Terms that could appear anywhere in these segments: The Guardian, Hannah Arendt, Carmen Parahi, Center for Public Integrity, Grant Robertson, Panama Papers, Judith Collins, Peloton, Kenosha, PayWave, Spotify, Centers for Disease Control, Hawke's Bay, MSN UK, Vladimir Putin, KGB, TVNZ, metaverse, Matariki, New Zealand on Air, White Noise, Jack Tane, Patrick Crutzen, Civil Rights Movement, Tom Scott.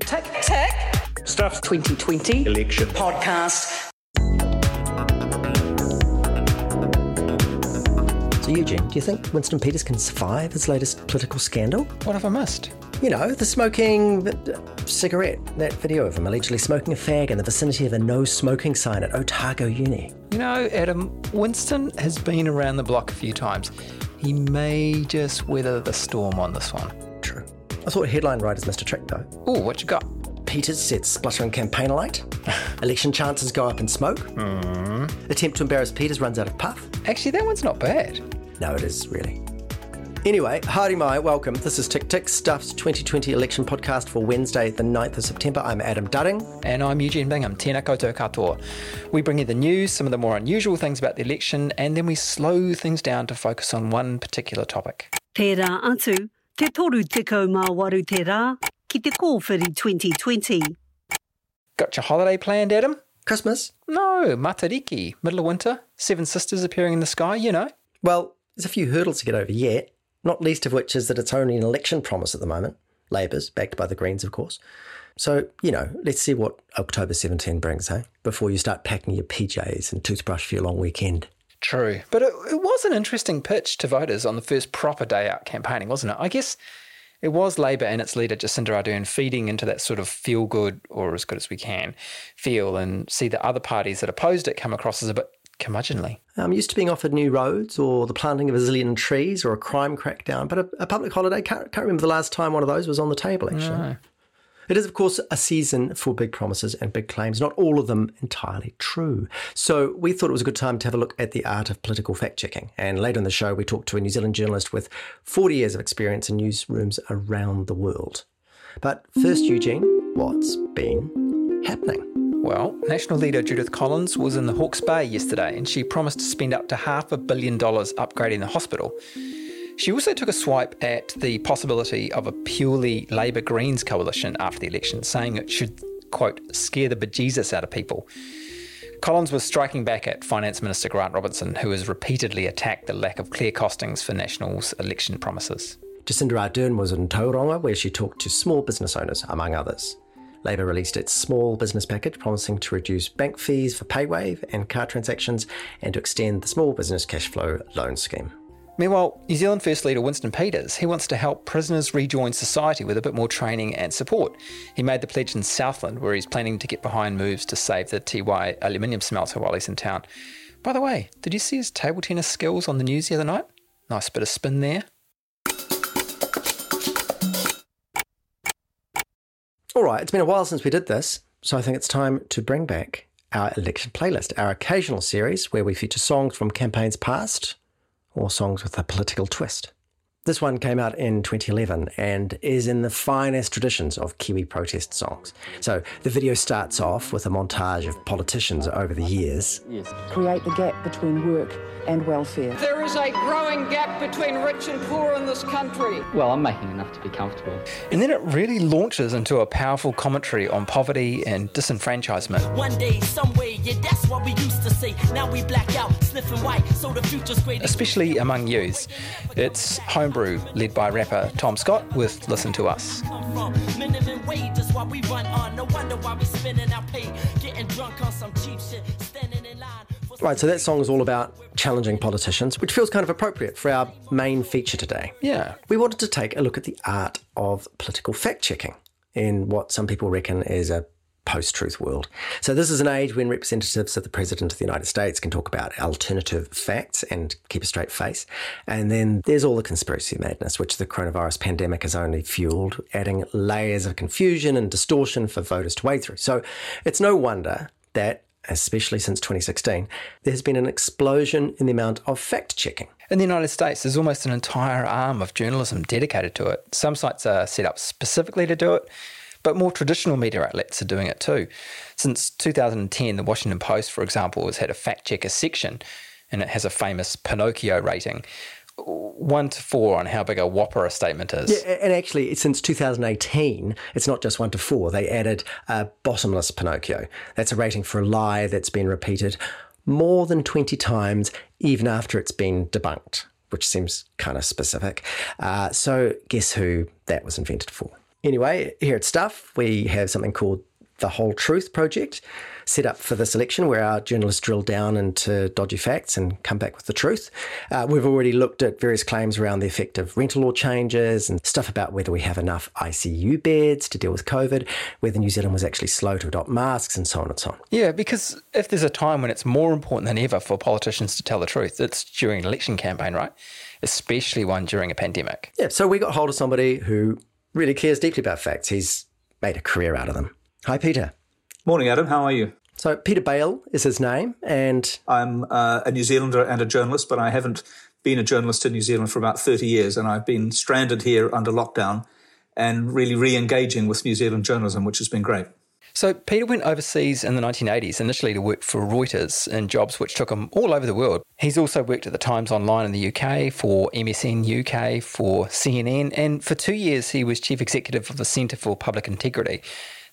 Tick Tick. Stuff 2020. Election. Podcast. So Eugene, do you think Winston Peters can survive his latest political scandal? What have I missed? You know, the smoking cigarette, that video of him allegedly smoking a fag in the vicinity of a no-smoking sign at Otago Uni. You know, Adam, Winston has been around the block a few times. He may just weather the storm on this one. True. I thought headline writers missed a trick, though. Ooh, what you got? Peters sets spluttering campaign alight. Election chances go up in smoke. Attempt to embarrass Peters runs out of puff. Actually, that one's not bad. No, it is, really. Anyway, haere mai, welcome. This is Tick Tick, Stuff's 2020 election podcast for Wednesday, the 9th of September. I'm Adam Dudding. And I'm Eugene Bingham. Tēnā koutou katoa. We bring you the news, some of the more unusual things about the election, and then we slow things down to focus on one particular topic. Tērā atu, te toru tekau mā waru tērā, ki te kōwhiri 2020. Got your holiday planned, Adam? Christmas? No, Matariki, middle of winter, seven sisters appearing in the sky, you know. Well, there's a few hurdles to get over yet, not least of which is that it's only an election promise at the moment. Labour's, backed by the Greens, of course. So, you know, let's see what October 17 brings, hey, before you start packing your PJs and toothbrush for your long weekend. True. But it was an interesting pitch to voters on the first proper day out campaigning, wasn't it? I guess it was Labour and its leader, Jacinda Ardern, feeding into that sort of feel good, or as good as we can, feel, and see the other parties that opposed it come across as a bit curmudgeonly. I'm used to being offered new roads or the planting of a zillion trees or a crime crackdown, but a public holiday, can't remember the last time one of those was on the table, actually. No. It is, of course, a season for big promises and big claims, not all of them entirely true. So we thought it was a good time to have a look at the art of political fact-checking. And later in the show, we talked to a New Zealand journalist with 40 years of experience in newsrooms around the world. But first, Eugene, what's been happening? Well, National Leader Judith Collins was in the Hawke's Bay yesterday, and she promised to spend up to $500 million upgrading the hospital. She also took a swipe at the possibility of a purely Labour-Greens coalition after the election, saying it should, quote, scare the bejesus out of people. Collins was striking back at Finance Minister Grant Robertson, who has repeatedly attacked the lack of clear costings for National's election promises. Jacinda Ardern was in Tauranga, where she talked to small business owners, among others. Labour released its small business package, promising to reduce bank fees for PayWave and card transactions and to extend the small business cash flow loan scheme. Meanwhile, New Zealand First Leader Winston Peters, he wants to help prisoners rejoin society with a bit more training and support. He made the pledge in Southland, where he's planning to get behind moves to save the Tiwai aluminium smelter while he's in town. By the way, did you see his table tennis skills on the news the other night? Nice bit of spin there. All right, it's been a while since we did this, so I think it's time to bring back our election playlist, our occasional series where we feature songs from campaigns past, or songs with a political twist. This one came out in 2011 and is in the finest traditions of Kiwi protest songs. So the video starts off with a montage of politicians over the years. Yes. Create the gap between work and welfare. There is a growing gap between rich and poor in this country. Well, I'm making enough to be comfortable. And then it really launches into a powerful commentary on poverty and disenfranchisement. One day, somewhere, yeah, that's what we used to say. Now we black out, sniffing white, so the future's great. Especially among youths. It's home Brew, led by rapper Tom Scott, with Listen to Us. Right, so that song is all about challenging politicians, which feels kind of appropriate for our main feature today. Yeah. We wanted to take a look at the art of political fact-checking in what some people reckon is a post-truth world. So this is an age when representatives of the President of the United States can talk about alternative facts and keep a straight face. And then there's all the conspiracy madness, which the coronavirus pandemic has only fueled, adding layers of confusion and distortion for voters to wade through. So it's no wonder that, especially since 2016, there has been an explosion in the amount of fact-checking. In the United States, there's almost an entire arm of journalism dedicated to it. Some sites are set up specifically to do it, but more traditional media outlets are doing it too. Since 2010, the Washington Post, for example, has had a fact-checker section, and it has a famous Pinocchio rating, 1 to 4 on how big a whopper a statement is. Yeah, and actually, since 2018, it's not just 1 to 4. They added a bottomless Pinocchio. That's a rating for a lie that's been repeated more than 20 times, even after it's been debunked, which seems kind of specific. So guess who that was invented for? Anyway, here at Stuff, we have something called the Whole Truth Project, set up for this election, where our journalists drill down into dodgy facts and come back with the truth. We've already looked at various claims around the effect of rental law changes and stuff about whether we have enough ICU beds to deal with COVID, whether New Zealand was actually slow to adopt masks, and so on and so on. Yeah, because if there's a time when it's more important than ever for politicians to tell the truth, it's during an election campaign, right? Especially one during a pandemic. Yeah, so we got hold of somebody who really cares deeply about facts. He's made a career out of them. Hi, Peter. Morning, Adam. How are you? So Peter Bale is his name, and I'm a New Zealander and a journalist, but I haven't been a journalist in New Zealand for about 30 years, and I've been stranded here under lockdown and really re-engaging with New Zealand journalism, which has been great. So Peter went overseas in the 1980s, initially to work for Reuters in jobs which took him all over the world. He's also worked at the Times Online in the UK, for MSN UK, for CNN, and for 2 years he was chief executive of the Centre for Public Integrity.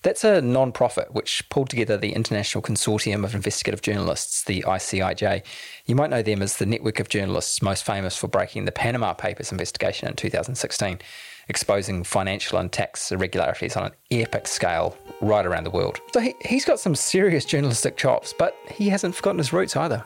That's a non-profit which pulled together the International Consortium of Investigative Journalists, the ICIJ. You might know them as the network of journalists most famous for breaking the Panama Papers investigation in 2016, exposing financial and tax irregularities on an epic scale right around the world. So he's got some serious journalistic chops, but he hasn't forgotten his roots either.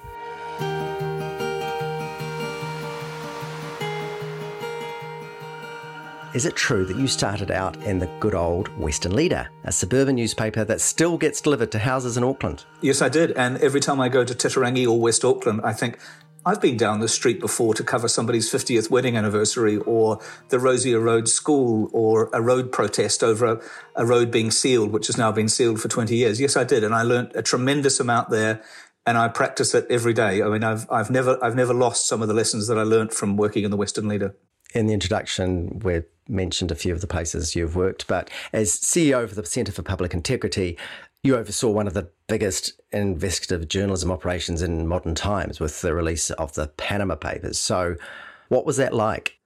Is it true that you started out in the good old Western Leader, a suburban newspaper that still gets delivered to houses in Auckland? Yes, I did. And every time I go to Titirangi or West Auckland, I think, I've been down this street before to cover somebody's 50th wedding anniversary, or the Rosier Road School, or a road protest over a road being sealed, which has now been sealed for 20 years. Yes, I did. And I learnt a tremendous amount there, and I practice it every day. I mean, I've never lost some of the lessons that I learnt from working in the Western Leader. In the introduction, we've mentioned a few of the places you've worked, but as CEO of the Centre for Public Integrity, you oversaw one of the biggest investigative journalism operations in modern times with the release of the Panama Papers. So what was that like?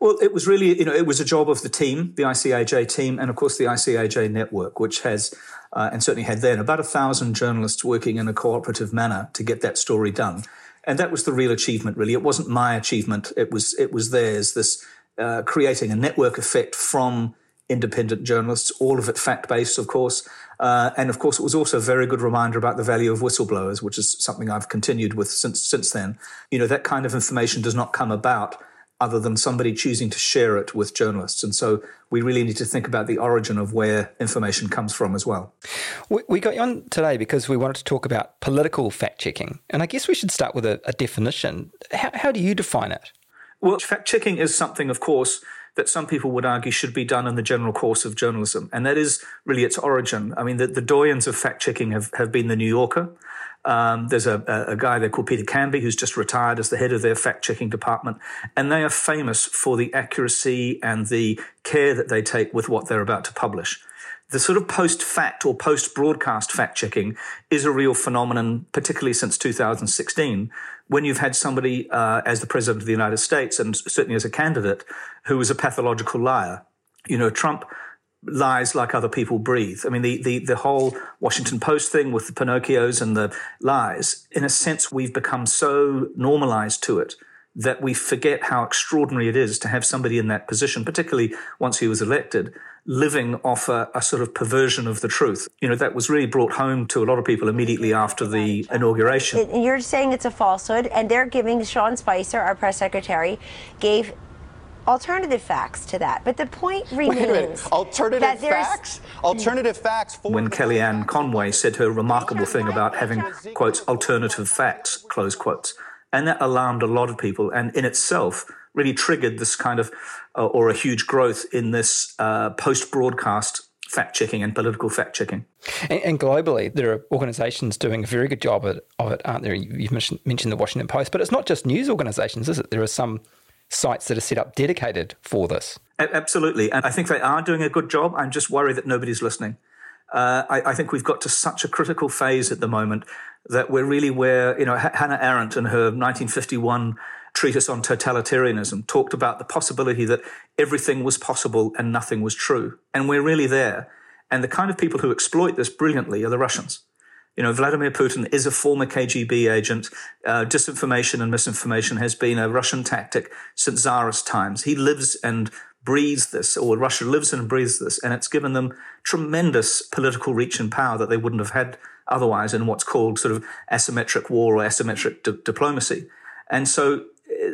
Well, it was really, it was a job of the team, the ICIJ team, and of course the ICIJ network, which has, and certainly had then, about 1,000 journalists working in a cooperative manner to get that story done. And that was the real achievement, really. It wasn't my achievement. It was theirs, this creating a network effect from independent journalists, all of it fact-based, of course. And, of course, it was also a very good reminder about the value of whistleblowers, which is something I've continued with since then. That kind of information does not come about other than somebody choosing to share it with journalists. And so we really need to think about the origin of where information comes from as well. We got you on today because we wanted to talk about political fact-checking. And I guess we should start with a definition. How do you define it? Well, fact-checking is something, of course, that some people would argue should be done in the general course of journalism. And that is really its origin. I mean, the doyens of fact-checking have been the New Yorker. There's a guy there called Peter Canby who's just retired as the head of their fact-checking department, and they are famous for the accuracy and the care that they take with what they're about to publish. The sort of post-fact or post-broadcast fact-checking is a real phenomenon, particularly since 2016, when you've had somebody as the President of the United States, and certainly as a candidate, who was a pathological liar. Trump lies like other people breathe. I mean, the whole Washington Post thing with the Pinocchios and the lies, in a sense, we've become so normalized to it that we forget how extraordinary it is to have somebody in that position, particularly once he was elected, living off a sort of perversion of the truth. That was really brought home to a lot of people immediately after the inauguration. You're saying it's a falsehood, and they're giving Sean Spicer, our press secretary, gave alternative facts to that. But the point remains. Wait a minute. Alternative facts? Alternative facts for. When Kellyanne Conway said her remarkable thing about having, quotes, alternative facts, close quotes. And that alarmed a lot of people, and in itself really triggered this kind of, or a huge growth in this post-broadcast fact-checking and political fact-checking. And globally, there are organisations doing a very good job of it, aren't there? You've mentioned the Washington Post, but it's not just news organisations, is it? There are some sites that are set up dedicated for this. Absolutely. And I think they are doing a good job. I'm just worried that nobody's listening. I think we've got to such a critical phase at the moment that we're really where, Hannah Arendt in her 1951 treatise on totalitarianism talked about the possibility that everything was possible and nothing was true. And we're really there. And the kind of people who exploit this brilliantly are the Russians. You know, Vladimir Putin is a former KGB agent. Disinformation and misinformation has been a Russian tactic since Tsarist times. He lives and breathes this, or Russia lives and breathes this, and it's given them tremendous political reach and power that they wouldn't have had otherwise in what's called sort of asymmetric war or asymmetric diplomacy. And so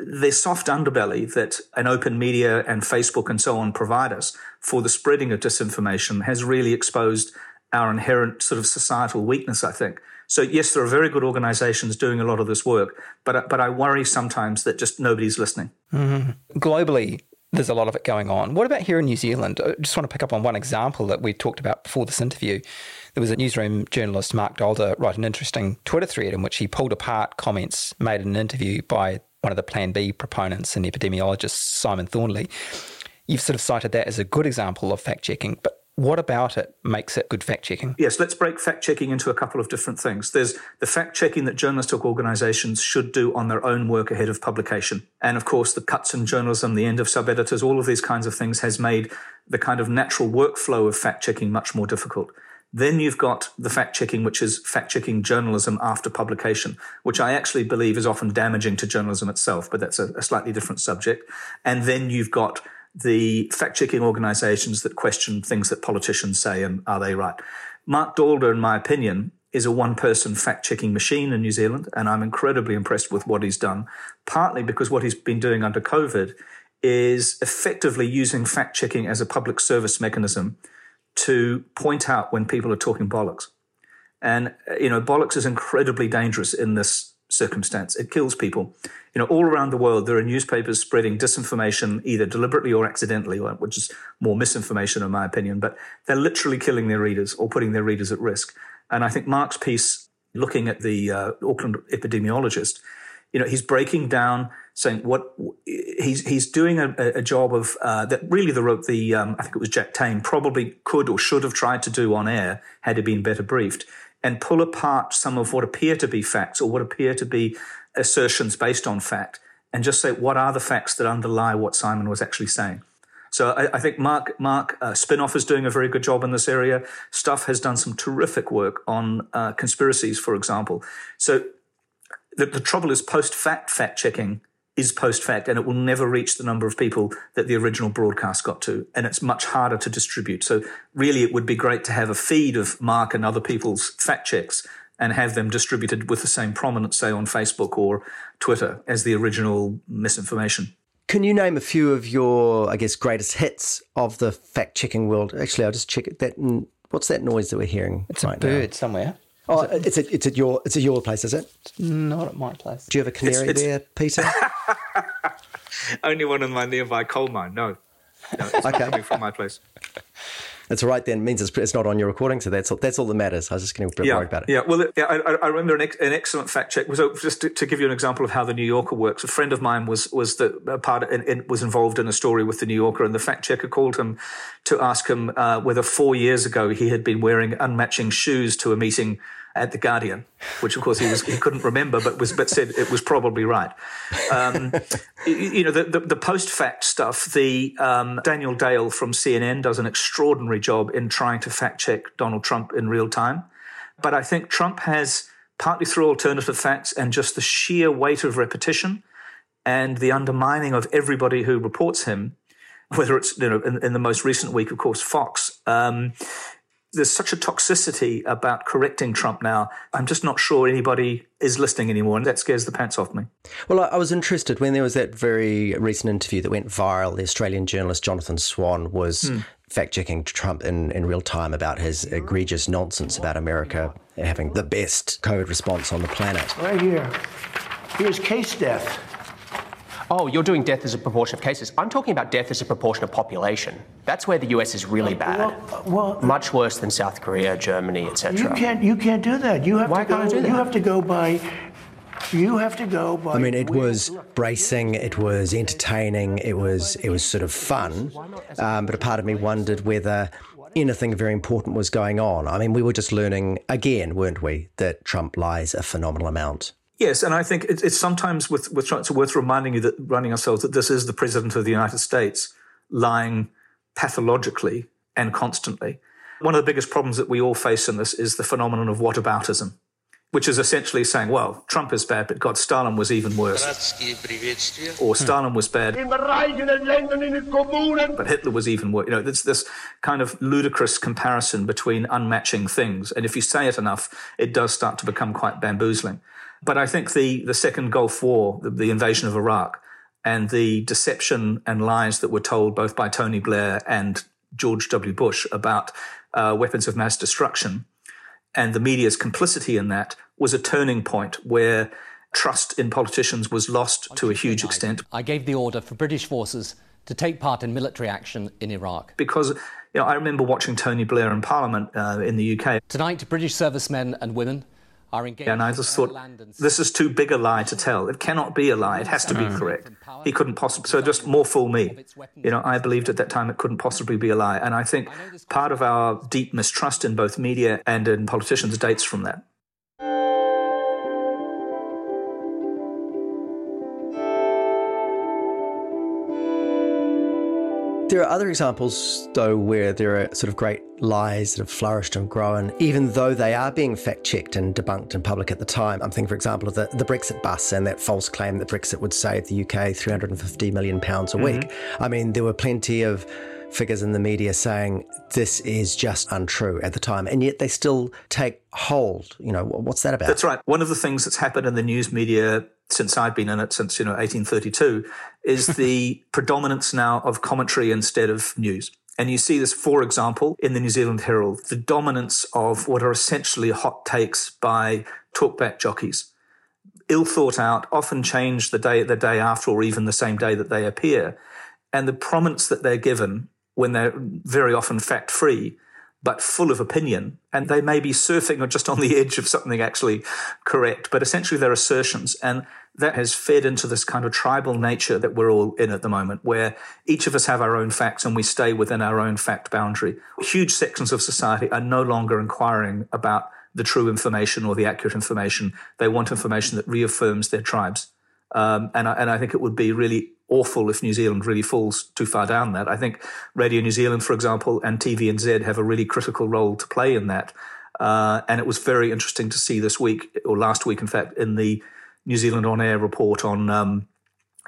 the soft underbelly that an open media and Facebook and so on provide us for the spreading of disinformation has really exposed our inherent sort of societal weakness, I think. So yes, there are very good organizations doing a lot of this work, but I worry sometimes that just nobody's listening. Mm-hmm. Globally, there's a lot of it going on. What about here in New Zealand? I just want to pick up on one example that we talked about before this interview. There was a newsroom journalist, Mark Dalder, wrote an interesting Twitter thread in which he pulled apart comments made in an interview by one of the Plan B proponents and epidemiologist, Simon Thornley. You've sort of cited that as a good example of fact-checking, but what about it makes it good fact-checking? Yes, let's break fact-checking into a couple of different things. There's the fact-checking that journalistic organisations should do on their own work ahead of publication. And, of course, the cuts in journalism, the end of sub-editors, all of these kinds of things has made the kind of natural workflow of fact-checking much more difficult. Then you've got the fact-checking, which is fact-checking journalism after publication, which I actually believe is often damaging to journalism itself, but that's a slightly different subject. And then you've got the fact-checking organisations that question things that politicians say and are they right. Mark Dalder, in my opinion, is a one-person fact-checking machine in New Zealand, and I'm incredibly impressed with what he's done, partly because what he's been doing under COVID is effectively using fact-checking as a public service mechanism to point out when people are talking bollocks. And, you know, bollocks is incredibly dangerous in this circumstance. It kills people. You know, all around the world, there are newspapers spreading disinformation, either deliberately or accidentally, which is more misinformation in my opinion, but they're literally killing their readers or putting their readers at risk. And I think Mark's piece, looking at the Auckland epidemiologist, you know, he's breaking down, saying what he's doing a job of that really I think it was Jack Tane probably could or should have tried to do on air had he been better briefed, and pull apart some of what appear to be facts or what appear to be assertions based on fact and just say, what are the facts that underlie what Simon was actually saying? So I think Mark Spinoff is doing a very good job in this area. Stuff has done some terrific work on conspiracies, for example. So the trouble is post-fact fact-checking is post-fact, and it will never reach the number of people that the original broadcast got to, and it's much harder to distribute. So really it would be great to have a feed of Mark and other people's fact-checks and have them distributed with the same prominence, say, on Facebook or Twitter as the original misinformation. Can you name a few of your, I guess, greatest hits of the fact-checking world? Actually, I'll just check it. What's that noise that we're hearing? It's right a bird now? Somewhere. Oh, it's at your place, is it? Not at my place. Do you have a canary there, Peter? Only one in my nearby coal mine. No, it's not coming from my place. That's all right then. It means it's not on your recording, so that's all that matters. I was just getting worried about it. Yeah, well, I remember an excellent fact check. So just to give you an example of how the New Yorker works, a friend of mine was involved in a story with the New Yorker, and the fact checker called him to ask him whether 4 years ago he had been wearing unmatching shoes to a meeting at The Guardian, which of course he couldn't remember, but said it was probably right. You know, the post-fact stuff, Daniel Dale from CNN does an extraordinary job in trying to fact-check Donald Trump in real time. But I think Trump has, partly through alternative facts and just the sheer weight of repetition and the undermining of everybody who reports him, whether it's, you know, in the most recent week, of course, Fox, there's such a toxicity about correcting Trump now. I'm just not sure anybody is listening anymore, and that scares the pants off me. Well, I was interested when there was that very recent interview that went viral. The Australian journalist Jonathan Swan was fact-checking Trump in real time about his egregious nonsense about America having the best COVID response on the planet. Right here. Here's case death. Oh, you're doing death as a proportion of cases. I'm talking about death as a proportion of population. That's where the US is really bad. Well, much worse than South Korea, Germany, etc. You can't do that. You have to go by. I mean, it was bracing. It was entertaining. It was sort of fun. But a part of me wondered whether anything very important was going on. I mean, we were just learning again, weren't we, that Trump lies a phenomenal amount. Yes, and I think it's sometimes it's worth reminding ourselves that this is the President of the United States lying pathologically and constantly. One of the biggest problems that we all face in this is the phenomenon of whataboutism, which is essentially saying, well, Trump is bad, but God, Stalin was even worse. Or Stalin was bad, but Hitler was even worse. You know, there's this kind of ludicrous comparison between unmatching things. And if you say it enough, it does start to become quite bamboozling. But I think the second Gulf War, the invasion of Iraq, and the deception and lies that were told both by Tony Blair and George W. Bush about weapons of mass destruction, and the media's complicity in that, was a turning point where trust in politicians was lost to a huge extent. I gave the order for British forces to take part in military action in Iraq. Because, you know, I remember watching Tony Blair in Parliament in the UK. Tonight, British servicemen and women are engaged. And I just thought, this is too big a lie to tell. It cannot be a lie. It has to be correct. He couldn't possibly... So just more fool me. You know, I believed at that time it couldn't possibly be a lie. And I think part of our deep mistrust in both media and in politicians dates from that. There are other examples, though, where there are sort of great lies that have flourished and grown, even though they are being fact-checked and debunked in public at the time. I'm thinking, for example, of the Brexit bus and that false claim that Brexit would save the UK £350 million a week. I mean, there were plenty of figures in the media saying this is just untrue at the time, and yet they still take hold. You know, what's that about? That's right. One of the things that's happened in the news media since I've been in it, since, you know, 1832, is the predominance now of commentary instead of news. And you see this, for example, in the New Zealand Herald, the dominance of what are essentially hot takes by talkback jockeys, ill thought out, often changed the day after or even the same day that they appear. And the prominence that they're given when they're very often fact-free but full of opinion, and they may be surfing or just on the edge of something actually correct, but essentially they're assertions. And that has fed into this kind of tribal nature that we're all in at the moment, where each of us have our own facts and we stay within our own fact boundary. Huge sections of society are no longer inquiring about the true information or the accurate information. They want information that reaffirms their tribes. And I think it would be really awful if New Zealand really falls too far down that. I think Radio New Zealand, for example, and TVNZ have a really critical role to play in that. And it was very interesting to see this week, or last week, in fact, in the New Zealand On Air report on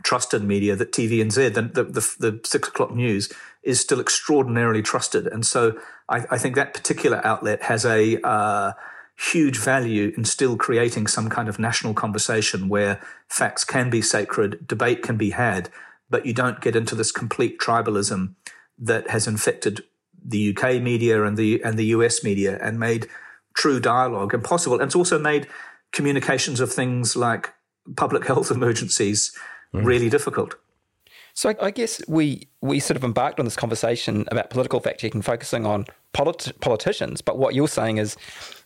trusted media, that TVNZ, the 6 o'clock news, is still extraordinarily trusted. And so I think that particular outlet has a huge value in still creating some kind of national conversation where facts can be sacred, debate can be had, but you don't get into this complete tribalism that has infected the UK media and the US media and made true dialogue impossible. And it's also made communications of things like public health emergencies really difficult. So I guess we sort of embarked on this conversation about political fact-checking, focusing on politicians, but what you're saying is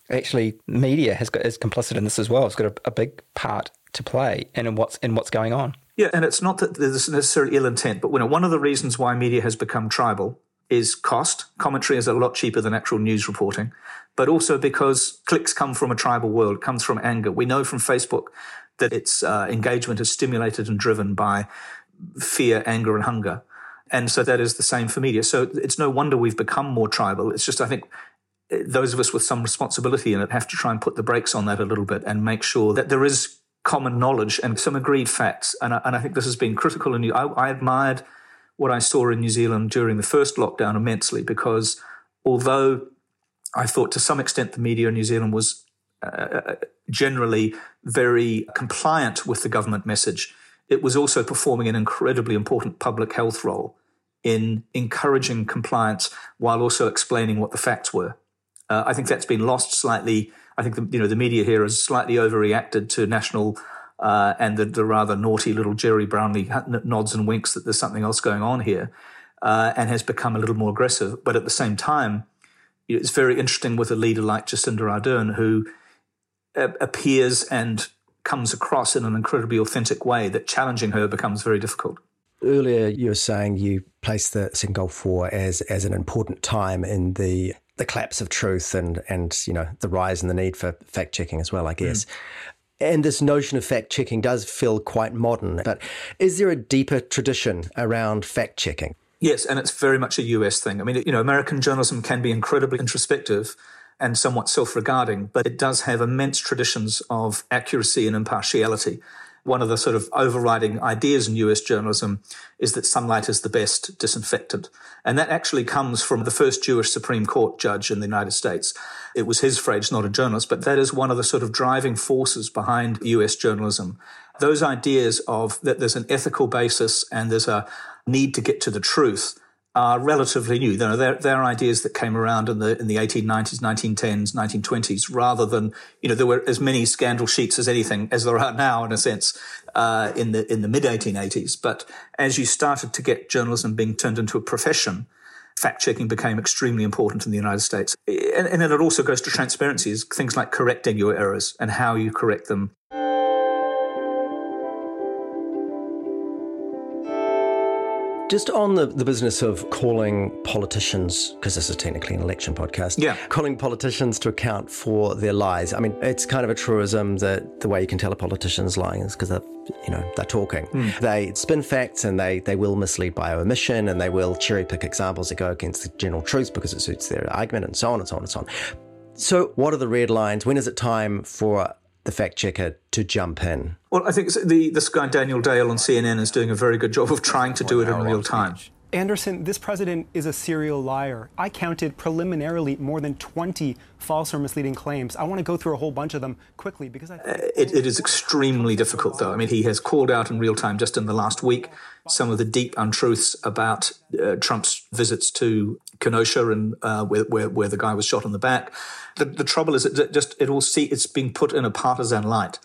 actually media is complicit in this as well. It's got a big part to play in what's going on. Yeah, and it's not that there's necessarily ill intent, but one of the reasons why media has become tribal is cost. Commentary is a lot cheaper than actual news reporting, but also because clicks come from a tribal world, it comes from anger. We know from Facebook that its engagement is stimulated and driven by fear, anger and hunger. And so that is the same for media. So it's no wonder we've become more tribal. It's just, I think, those of us with some responsibility in it have to try and put the brakes on that a little bit and make sure that there is common knowledge and some agreed facts. And I think this has been critical. And I admired what I saw in New Zealand during the first lockdown immensely, because although I thought to some extent the media in New Zealand was generally very compliant with the government message, it was also performing an incredibly important public health role in encouraging compliance while also explaining what the facts were. I think that's been lost slightly. I think the media here has slightly overreacted to national and the rather naughty little Jerry Brownlee nods and winks that there's something else going on here, and has become a little more aggressive. But at the same time, it's very interesting with a leader like Jacinda Ardern, who appears and comes across in an incredibly authentic way, that challenging her becomes very difficult. Earlier, you were saying you placed the Second Gulf War as an important time in the collapse of truth and you know, the rise and the need for fact-checking as well, I guess. And this notion of fact-checking does feel quite modern. But is there a deeper tradition around fact-checking? Yes, and it's very much a US thing. I mean, you know, American journalism can be incredibly introspective and somewhat self-regarding, but it does have immense traditions of accuracy and impartiality. One of the sort of overriding ideas in US journalism is that sunlight is the best disinfectant. And that actually comes from the first Jewish Supreme Court judge in the United States. It was his phrase, not a journalist, but that is one of the sort of driving forces behind US journalism. Those ideas of that there's an ethical basis and there's a need to get to the truth are relatively new. They're ideas that came around in the 1890s, 1910s, 1920s, rather than, you know, there were as many scandal sheets as there are now, in a sense, in the mid-1880s. But as you started to get journalism being turned into a profession, fact-checking became extremely important in the United States. And then it also goes to transparencies, things like correcting your errors and how you correct them. Just on the business of calling politicians, because this is technically an election podcast, calling politicians to account for their lies. I mean, it's kind of a truism that the way you can tell a politician's lying is because they're talking. Mm. They spin facts and they will mislead by omission, and they will cherry pick examples that go against the general truth because it suits their argument, and so on and so on and so on. So what are the red lines? When is it time for the fact checker to jump in? Well, I think this guy Daniel Dale on CNN is doing a very good job of trying to do it in real time. Anderson, this president is a serial liar. I counted preliminarily more than 20 false or misleading claims. I want to go through a whole bunch of them quickly because I think it is extremely difficult, though. I mean, he has called out in real time just in the last week some of the deep untruths about Trump's visits to Kenosha and where the guy was shot in the back. The trouble is it's being put in a partisan light.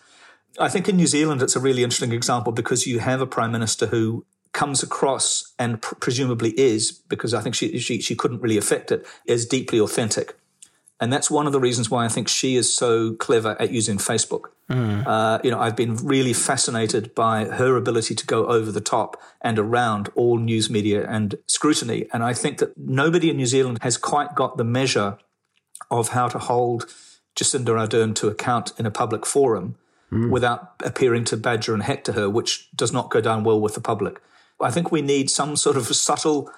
I think in New Zealand it's a really interesting example because you have a prime minister who comes across and presumably is, because I think she couldn't really affect it, as deeply authentic. And that's one of the reasons why I think she is so clever at using Facebook. Mm. I've been really fascinated by her ability to go over the top and around all news media and scrutiny. And I think that nobody in New Zealand has quite got the measure of how to hold Jacinda Ardern to account in a public forum without appearing to badger and hector her, which does not go down well with the public. I think we need some sort of subtle,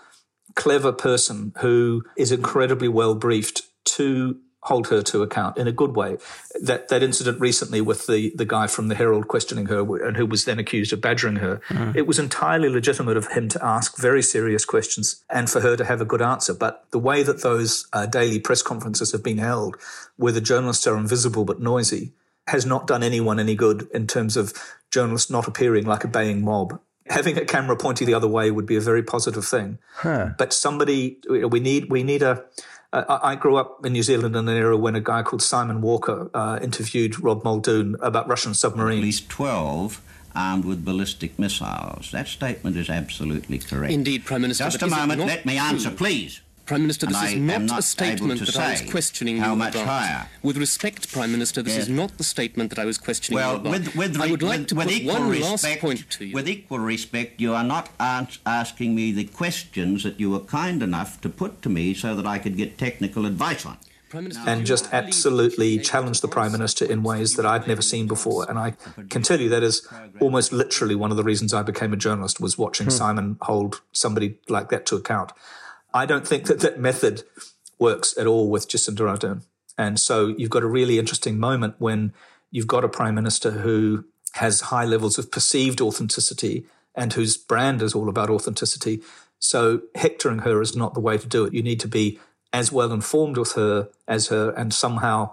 clever person who is incredibly well briefed to hold her to account in a good way. That incident recently with the guy from the Herald questioning her and who was then accused of badgering her, it was entirely legitimate of him to ask very serious questions and for her to have a good answer. But the way that those daily press conferences have been held, where the journalists are invisible but noisy, has not done anyone any good in terms of journalists not appearing like a baying mob. Having a camera pointing the other way would be a very positive thing. Huh. But somebody, we need I grew up in New Zealand in an era when a guy called Simon Walker interviewed Rob Muldoon about Russian submarines. At least 12 armed with ballistic missiles. That statement is absolutely correct. Indeed, Prime Minister. Just a moment, let me answer, please. Prime Minister, this is not a statement that I was questioning you about. With respect, Prime Minister, this is not the statement that I was questioning you about. I would like to put one last point to you. With equal respect, you are not asking me the questions that you were kind enough to put to me so that I could get technical advice on. And just absolutely challenged the Prime Minister in ways that I'd never seen before. And I can tell you that is almost literally one of the reasons I became a journalist, was watching Simon hold somebody like that to account. I don't think that method works at all with Jacinda Ardern. And so you've got a really interesting moment when you've got a prime minister who has high levels of perceived authenticity and whose brand is all about authenticity. So hectoring her is not the way to do it. You need to be as well informed with her as her, and somehow,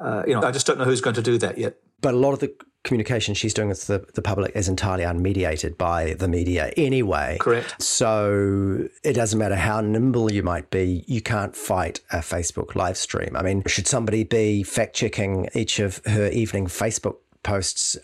I just don't know who's going to do that yet. But a lot of the communication she's doing with the public is entirely unmediated by the media anyway. Correct. So it doesn't matter how nimble you might be, you can't fight a Facebook live stream. I mean, should somebody be fact-checking each of her evening Facebook posts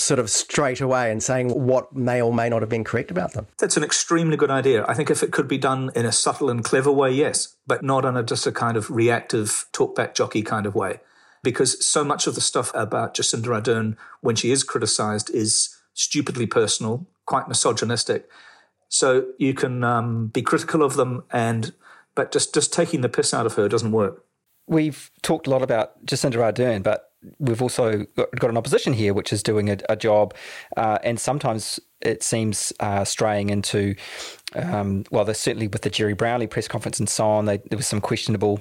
sort of straight away and saying what may or may not have been correct about them? That's an extremely good idea. I think if it could be done in a subtle and clever way, yes, but not on just a kind of reactive talk-back jockey kind of way. Because so much of the stuff about Jacinda Ardern when she is criticised is stupidly personal, quite misogynistic. So you can be critical of them, but just taking the piss out of her doesn't work. We've talked a lot about Jacinda Ardern, but we've also got an opposition here which is doing a job and sometimes it seems straying into well, there's certainly with the Jerry Brownlee press conference and so on, there was some questionable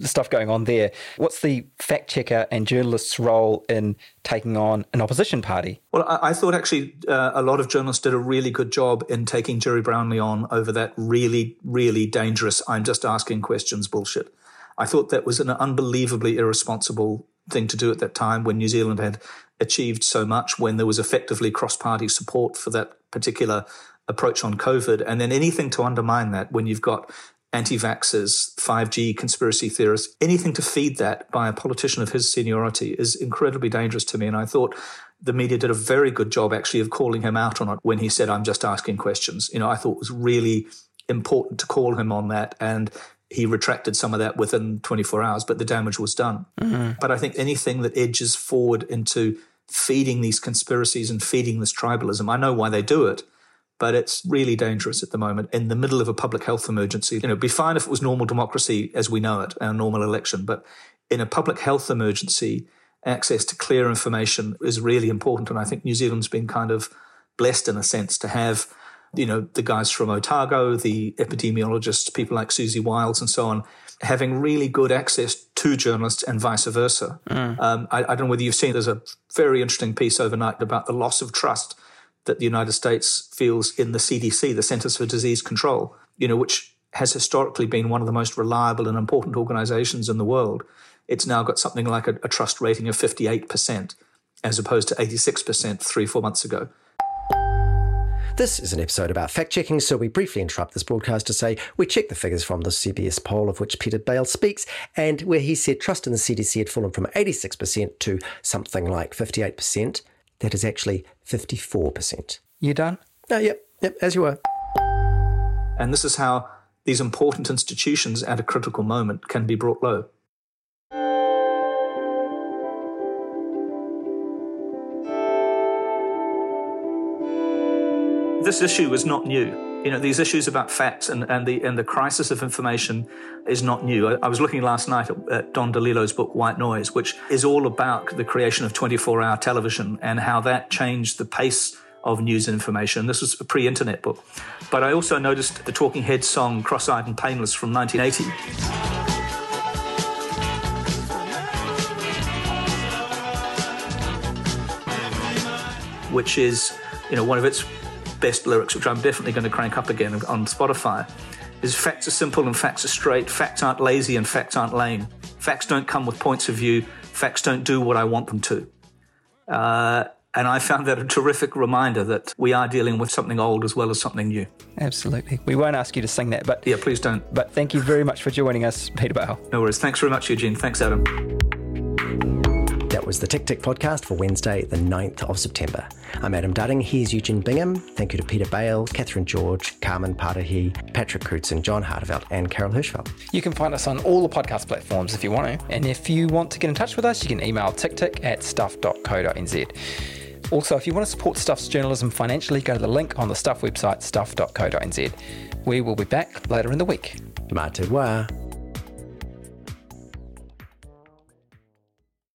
stuff going on there. What's the fact checker and journalist's role in taking on an opposition party? Well, I thought actually a lot of journalists did a really good job in taking Jerry Brownlee on over that really, really dangerous "I'm just asking questions" bullshit. I thought that was an unbelievably irresponsible thing to do at that time when New Zealand had achieved so much, when there was effectively cross-party support for that particular approach on COVID. And then anything to undermine that, when you've got anti-vaxxers, 5G conspiracy theorists, anything to feed that by a politician of his seniority is incredibly dangerous to me. And I thought the media did a very good job actually of calling him out on it when he said, "I'm just asking questions." You know, I thought it was really important to call him on that. And he retracted some of that within 24 hours, but the damage was done. Mm-hmm. But I think anything that edges forward into feeding these conspiracies and feeding this tribalism, I know why they do it, but it's really dangerous at the moment in the middle of a public health emergency. You know, it'd be fine if it was normal democracy as we know it, our normal election. But in a public health emergency, access to clear information is really important. And I think New Zealand's been kind of blessed in a sense to have, you know, the guys from Otago, the epidemiologists, people like Susie Wiles and so on, having really good access to journalists and vice versa. Mm. I don't know whether you've seen, there's a very interesting piece overnight about the loss of trust that the United States feels in the CDC, the Centers for Disease Control, you know, which has historically been one of the most reliable and important organizations in the world. It's now got something like a trust rating of 58% as opposed to 86% 3-4 months ago. This is an episode about fact-checking, so we briefly interrupt this broadcast to say we checked the figures from the CBS poll of which Peter Bale speaks, and where he said trust in the CDC had fallen from 86% to something like 58%. That is actually 54%. You done? Oh, yep, as you were. And this is how these important institutions at a critical moment can be brought low. This issue is not new. You know, these issues about facts and the crisis of information is not new. I was looking last night at Don DeLillo's book, White Noise, which is all about the creation of 24-hour television and how that changed the pace of news information. This was a pre-internet book. But I also noticed the Talking Heads song, Cross-Eyed and Painless, from 1980. Which is, you know, one of its best lyrics, which I'm definitely going to crank up again on Spotify, is facts are simple and facts are straight, facts aren't lazy and facts aren't lame, facts don't come with points of view, facts don't do what I want them to. And I found that a terrific reminder that we are dealing with something old as well as something new. Absolutely. We won't ask you to sing that, but... yeah, please don't. But thank you very much for joining us, Peter Bale. No worries. Thanks very much, Eugene. Thanks, Adam. That was the Tick Tick podcast for Wednesday, the 9th of September. I'm Adam Dudding, here's Eugene Bingham. Thank you to Peter Bale, Catherine George, Carmen Parahi, Patrick Crutzen, John Hartevelt and Carol Hirschfeld. You can find us on all the podcast platforms if you want to. And if you want to get in touch with us, you can email ticktick@stuff.co.nz. Also, if you want to support Stuff's journalism financially, go to the link on the Stuff website, stuff.co.nz. We will be back later in the week. Ma te wa.